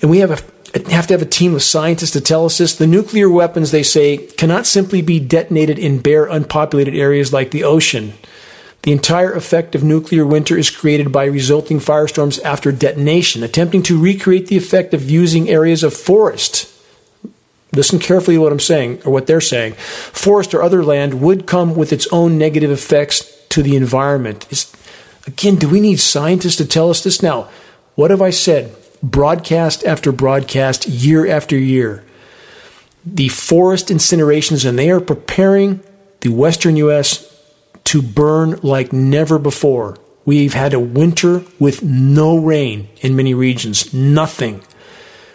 And we have to have a team of scientists to tell us this. The nuclear weapons, they say, cannot simply be detonated in bare, unpopulated areas like the ocean. The entire effect of nuclear winter is created by resulting firestorms after detonation. Attempting to recreate the effect of using areas of forest, listen carefully to what I'm saying, or what they're saying, forest or other land would come with its own negative effects to the environment. Again, do we need scientists to tell us this? Now, what have I said? Broadcast after broadcast, year after year. The forest incinerations, and they are preparing the western U.S. to burn like never before. We've had a winter with no rain in many regions, nothing.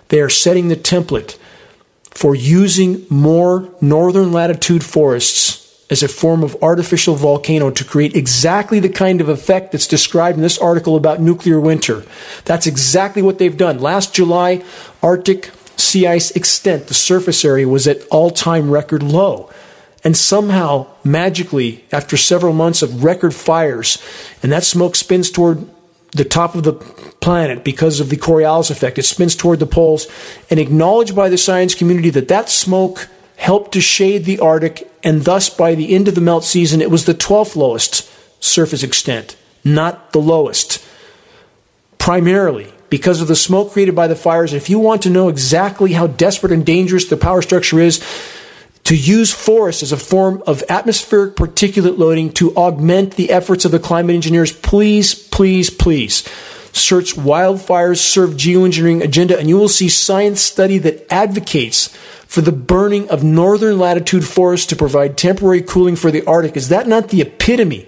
They are setting the template for using more northern latitude forests as a form of artificial volcano to create exactly the kind of effect that's described in this article about nuclear winter. That's exactly what they've done. Last July, Arctic sea ice extent, the surface area, was at all-time record low. And somehow, magically, after several months of record fires, and that smoke spins toward the top of the planet because of the Coriolis effect, it spins toward the poles, and acknowledged by the science community that that smoke helped to shade the Arctic, and thus by the end of the melt season, it was the 12th lowest surface extent, not the lowest, primarily because of the smoke created by the fires. If you want to know exactly how desperate and dangerous the power structure is, to use forests as a form of atmospheric particulate loading to augment the efforts of the climate engineers, please, please, please search wildfires serve geoengineering agenda, and you will see science study that advocates for the burning of northern latitude forests to provide temporary cooling for the Arctic. Is that not the epitome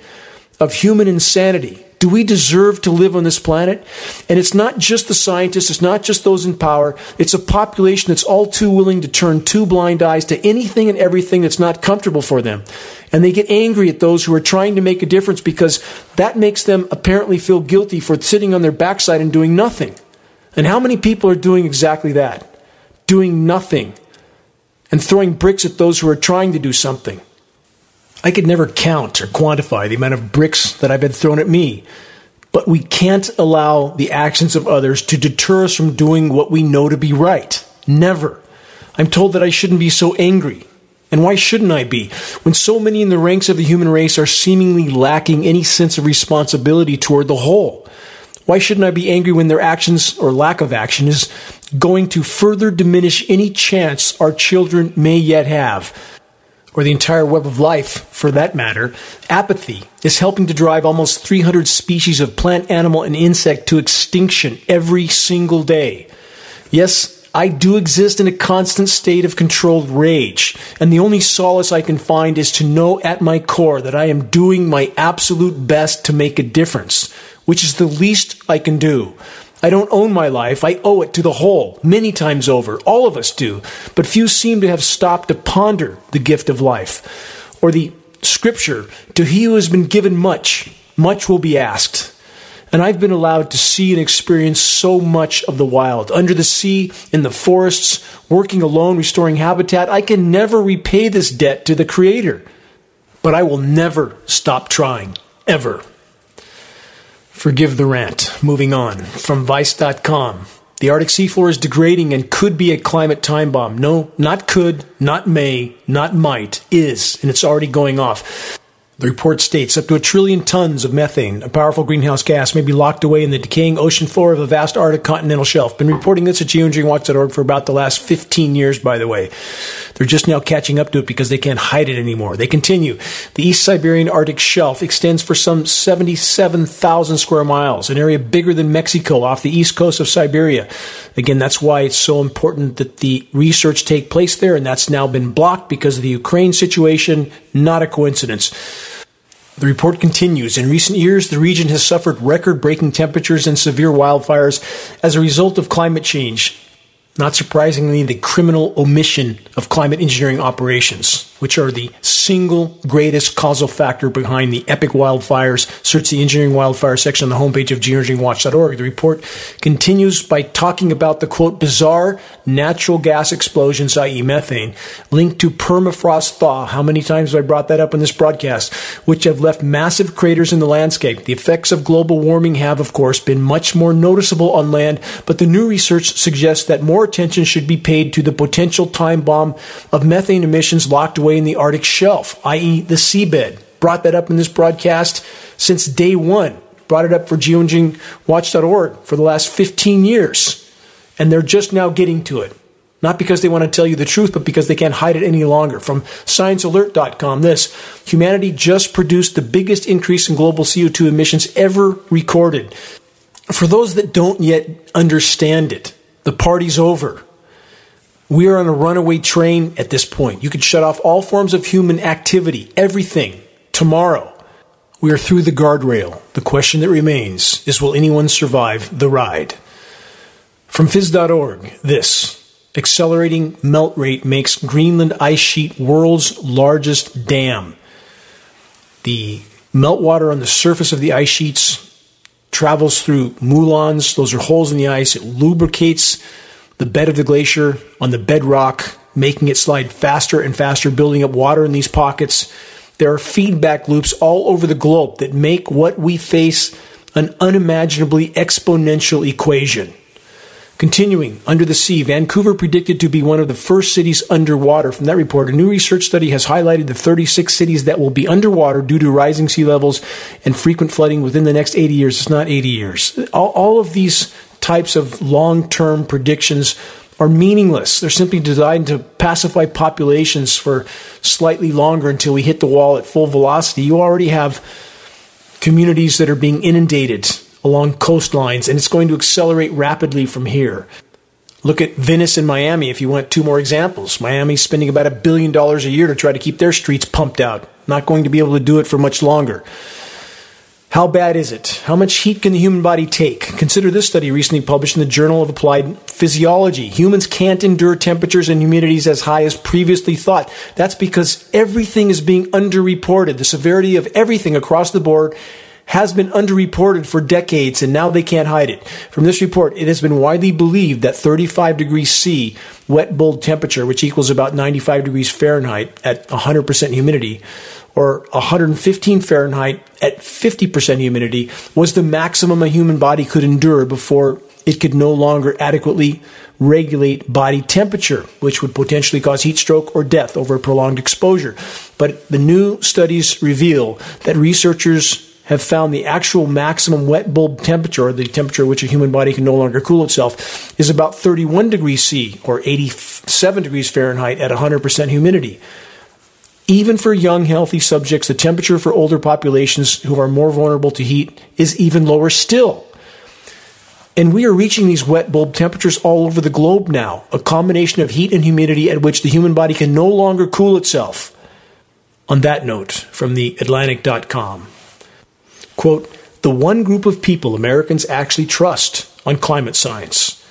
of human insanity? Do we deserve to live on this planet? And it's not just the scientists, it's not just those in power, it's a population that's all too willing to turn two blind eyes to anything and everything that's not comfortable for them. And they get angry at those who are trying to make a difference because that makes them apparently feel guilty for sitting on their backside and doing nothing. And how many people are doing exactly that? Doing nothing. And throwing bricks at those who are trying to do something. I could never count or quantify the amount of bricks that have been thrown at me, but we can't allow the actions of others to deter us from doing what we know to be right. Never. I'm told that I shouldn't be so angry. And why shouldn't I be, when so many in the ranks of the human race are seemingly lacking any sense of responsibility toward the whole? Why shouldn't I be angry when their actions or lack of action is going to further diminish any chance our children may yet have, or the entire web of life, for that matter? Apathy is helping to drive almost 300 species of plant, animal, and insect to extinction every single day. Yes, I do exist in a constant state of controlled rage, and the only solace I can find is to know at my core that I am doing my absolute best to make a difference, which is the least I can do. I don't own my life. I owe it to the whole, many times over. All of us do. But few seem to have stopped to ponder the gift of life. Or the scripture, to he who has been given much, much will be asked. And I've been allowed to see and experience so much of the wild. Under the sea, in the forests, working alone, restoring habitat. I can never repay this debt to the Creator. But I will never stop trying. Ever. Forgive the rant. Moving on. From Vice.com. The Arctic seafloor is degrading and could be a climate time bomb. No, not could, not may, not might, is, and it's already going off. The report states up to 1 trillion tons of methane, a powerful greenhouse gas, may be locked away in the decaying ocean floor of a vast Arctic continental shelf. Been reporting this at geoengineeringwatch.org for about the last 15 years, by the way. They're just now catching up to it because they can't hide it anymore. They continue. The East Siberian Arctic Shelf extends for some 77,000 square miles, an area bigger than Mexico off the east coast of Siberia. Again, that's why it's so important that the research take place there, and that's now been blocked because of the Ukraine situation. Not a coincidence. The report continues. In recent years, the region has suffered record-breaking temperatures and severe wildfires as a result of climate change. Not surprisingly, the criminal omission of climate engineering operations, which are the single greatest causal factor behind the epic wildfires. Search the Engineering Wildfire section on the homepage of geoengineeringwatch.org. The report continues by talking about the, quote, bizarre natural gas explosions, i.e. methane, linked to permafrost thaw. How many times have I brought that up in this broadcast? Which have left massive craters in the landscape. The effects of global warming have, of course, been much more noticeable on land, but the new research suggests that more attention should be paid to the potential time bomb of methane emissions locked away in the Arctic shelf, i.e. the seabed. Brought that up in this broadcast since day one. Brought it up for geoengineeringwatch.org for the last 15 years. And they're just now getting to it. Not because they want to tell you the truth, but because they can't hide it any longer. From ScienceAlert.com, this. Humanity just produced the biggest increase in global CO2 emissions ever recorded. For those that don't yet understand it, the party's over. We are on a runaway train at this point. You could shut off all forms of human activity, everything, tomorrow. We are through the guardrail. The question that remains is, will anyone survive the ride? From phys.org, this. Accelerating melt rate makes Greenland ice sheet world's largest dam. The meltwater on the surface of the ice sheets travels through moulins. Those are holes in the ice. It lubricates the bed of the glacier on the bedrock, making it slide faster and faster, building up water in these pockets. There are feedback loops all over the globe that make what we face an unimaginably exponential equation. Continuing, under the sea, Vancouver predicted to be one of the first cities underwater. From that report, a new research study has highlighted the 36 cities that will be underwater due to rising sea levels and frequent flooding within the next 80 years. It's not 80 years. All of these types of long-term predictions are meaningless. They're simply designed to pacify populations for slightly longer until we hit the wall at full velocity. You already have communities that are being inundated along coastlines, and it's going to accelerate rapidly from here. Look at Venice and Miami if you want two more examples. Miami's spending about $1 billion a year to try to keep their streets pumped out. Not going to be able to do it for much longer. How bad is it? How much heat can the human body take? Consider this study recently published in the Journal of Applied Physiology. Humans can't endure temperatures and humidities as high as previously thought. That's because everything is being underreported. The severity of everything across the board has been underreported for decades, and now they can't hide it. From this report, it has been widely believed that 35 degrees C, wet bulb temperature, which equals about 95 degrees Fahrenheit at 100% humidity, or 115 Fahrenheit at 50% humidity, was the maximum a human body could endure before it could no longer adequately regulate body temperature, which would potentially cause heat stroke or death over a prolonged exposure. But the new studies reveal that researchers have found the actual maximum wet bulb temperature, or the temperature at which a human body can no longer cool itself, is about 31 degrees C, or 87 degrees Fahrenheit at 100% humidity. Even for young, healthy subjects, the temperature for older populations who are more vulnerable to heat is even lower still. And we are reaching these wet bulb temperatures all over the globe now, a combination of heat and humidity at which the human body can no longer cool itself. On that note, from the Atlantic.com, quote, the one group of people Americans actually trust on climate science.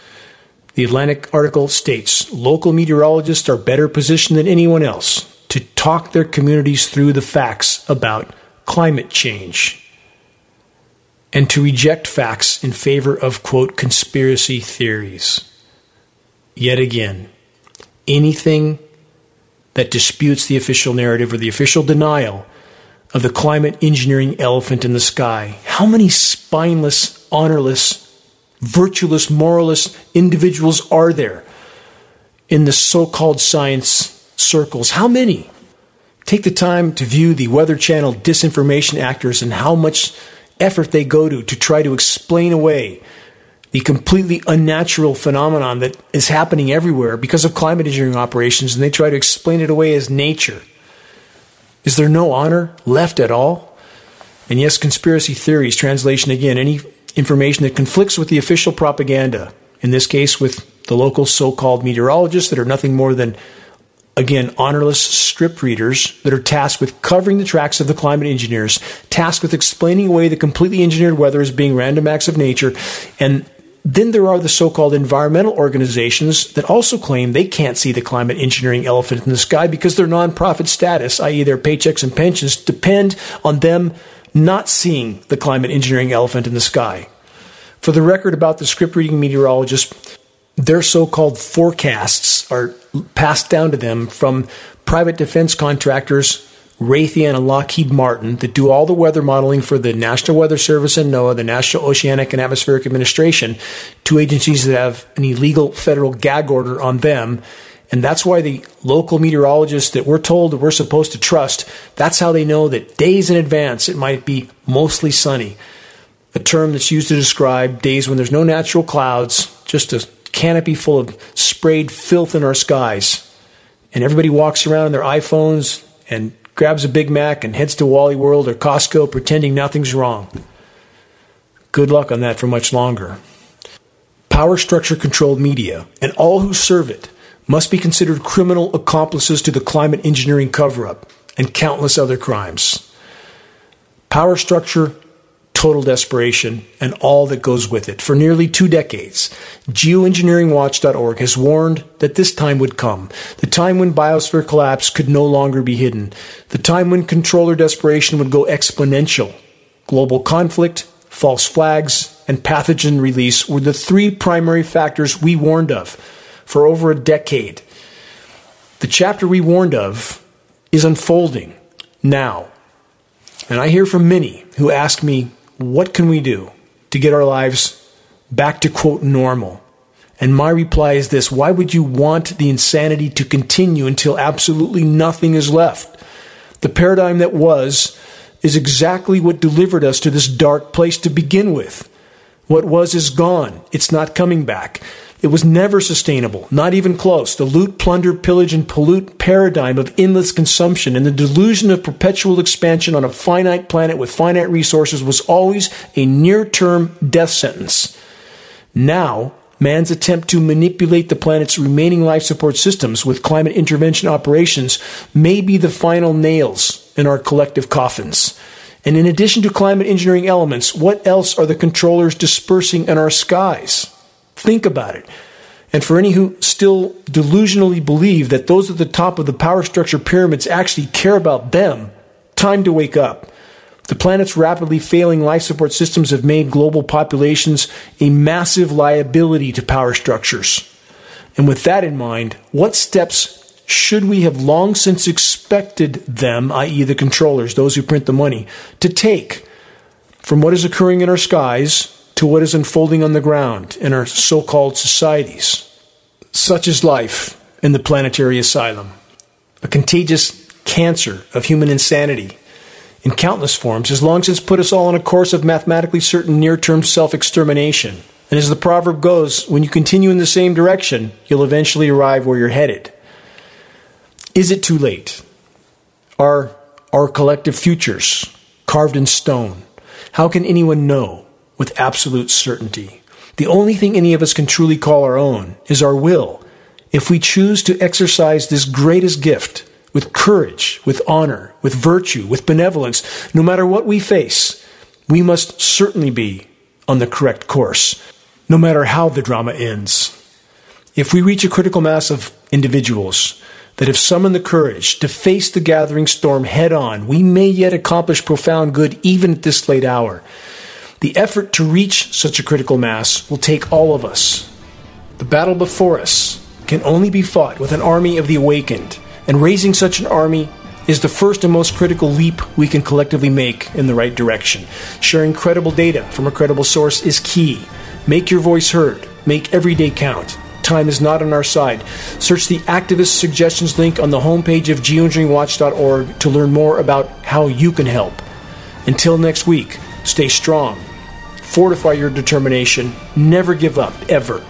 The Atlantic article states, local meteorologists are better positioned than anyone else to talk their communities through the facts about climate change. and to reject facts in favor of, quote, conspiracy theories. Yet again, anything that disputes the official narrative or the official denial of the climate engineering elephant in the sky. How many spineless, honorless, virtueless, moralist individuals are there in the so-called science circles? How many? Take the time to view the Weather Channel disinformation actors and how much effort they go to try to explain away the completely unnatural phenomenon that is happening everywhere because of climate engineering operations, and they try to explain it away as nature. Is there no honor left at all? And yes, conspiracy theories, translation again, any information that conflicts with the official propaganda, in this case with the local so-called meteorologists that are nothing more than, again, honorless script readers that are tasked with covering the tracks of the climate engineers, tasked with explaining away the completely engineered weather as being random acts of nature. And then there are the so-called environmental organizations that also claim they can't see the climate engineering elephant in the sky because their nonprofit status, i.e. their paychecks and pensions, depend on them not seeing the climate engineering elephant in the sky. For the record about the script-reading meteorologists, their so-called forecasts are passed down to them from private defense contractors, Raytheon and Lockheed Martin, that do all the weather modeling for the National Weather Service and NOAA, the National Oceanic and Atmospheric Administration, two agencies that have an illegal federal gag order on them. And that's why the local meteorologists that we're told that we're supposed to trust, that's how they know that days in advance it might be mostly sunny, a term that's used to describe days when there's no natural clouds, just a canopy full of sprayed filth in our skies, and everybody walks around on their iPhones and grabs a Big Mac and heads to Wally World or Costco pretending nothing's wrong. Good luck on that for much longer. Power structure controlled media and all who serve it must be considered criminal accomplices to the climate engineering cover-up and countless other crimes. Power structure, total desperation, and all that goes with it. For nearly 2 decades, geoengineeringwatch.org has warned that this time would come, the time when biosphere collapse could no longer be hidden, the time when controller desperation would go exponential. Global conflict, false flags, and pathogen release were the 3 primary factors we warned of for over a decade. The chapter we warned of is unfolding now. And I hear from many who ask me, what can we do to get our lives back to, quote, normal? And my reply is this: why would you want the insanity to continue until absolutely nothing is left? The paradigm that was is exactly what delivered us to this dark place to begin with. What was is gone. It's not coming back. It was never sustainable, not even close. The loot, plunder, pillage, and pollute paradigm of endless consumption and the delusion of perpetual expansion on a finite planet with finite resources was always a near-term death sentence. Now, man's attempt to manipulate the planet's remaining life support systems with climate intervention operations may be the final nails in our collective coffins. And in addition to climate engineering elements, what else are the controllers dispersing in our skies? Think about it. And for any who still delusionally believe that those at the top of the power structure pyramids actually care about them, time to wake up. The planet's rapidly failing life support systems have made global populations a massive liability to power structures. And with that in mind, what steps should we have long since expected them, i.e. the controllers, those who print the money, to take from what is occurring in our skies to what is unfolding on the ground in our so-called societies? Such is life in the planetary asylum, a contagious cancer of human insanity in countless forms has long since put us all on a course of mathematically certain near-term self-extermination. And as the proverb goes, when you continue in the same direction, you'll eventually arrive where you're headed. Is it too late? Are our collective futures carved in stone? How can anyone know with absolute certainty? The only thing any of us can truly call our own is our will. If we choose to exercise this greatest gift with courage, with honor, with virtue, with benevolence, no matter what we face, we must certainly be on the correct course, no matter how the drama ends. If we reach a critical mass of individuals that have summoned the courage to face the gathering storm head on, we may yet accomplish profound good even at this late hour. The effort to reach such a critical mass will take all of us. The battle before us can only be fought with an army of the awakened, and raising such an army is the first and most critical leap we can collectively make in the right direction. Sharing credible data from a credible source is key. Make your voice heard. Make every day count. Time is not on our side. Search the Activist Suggestions link on the homepage of geoengineeringwatch.org to learn more about how you can help. Until next week, stay strong. Fortify your determination. Never give up, ever.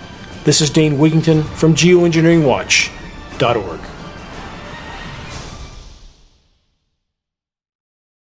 This is Dane Wigington from geoengineeringwatch.org.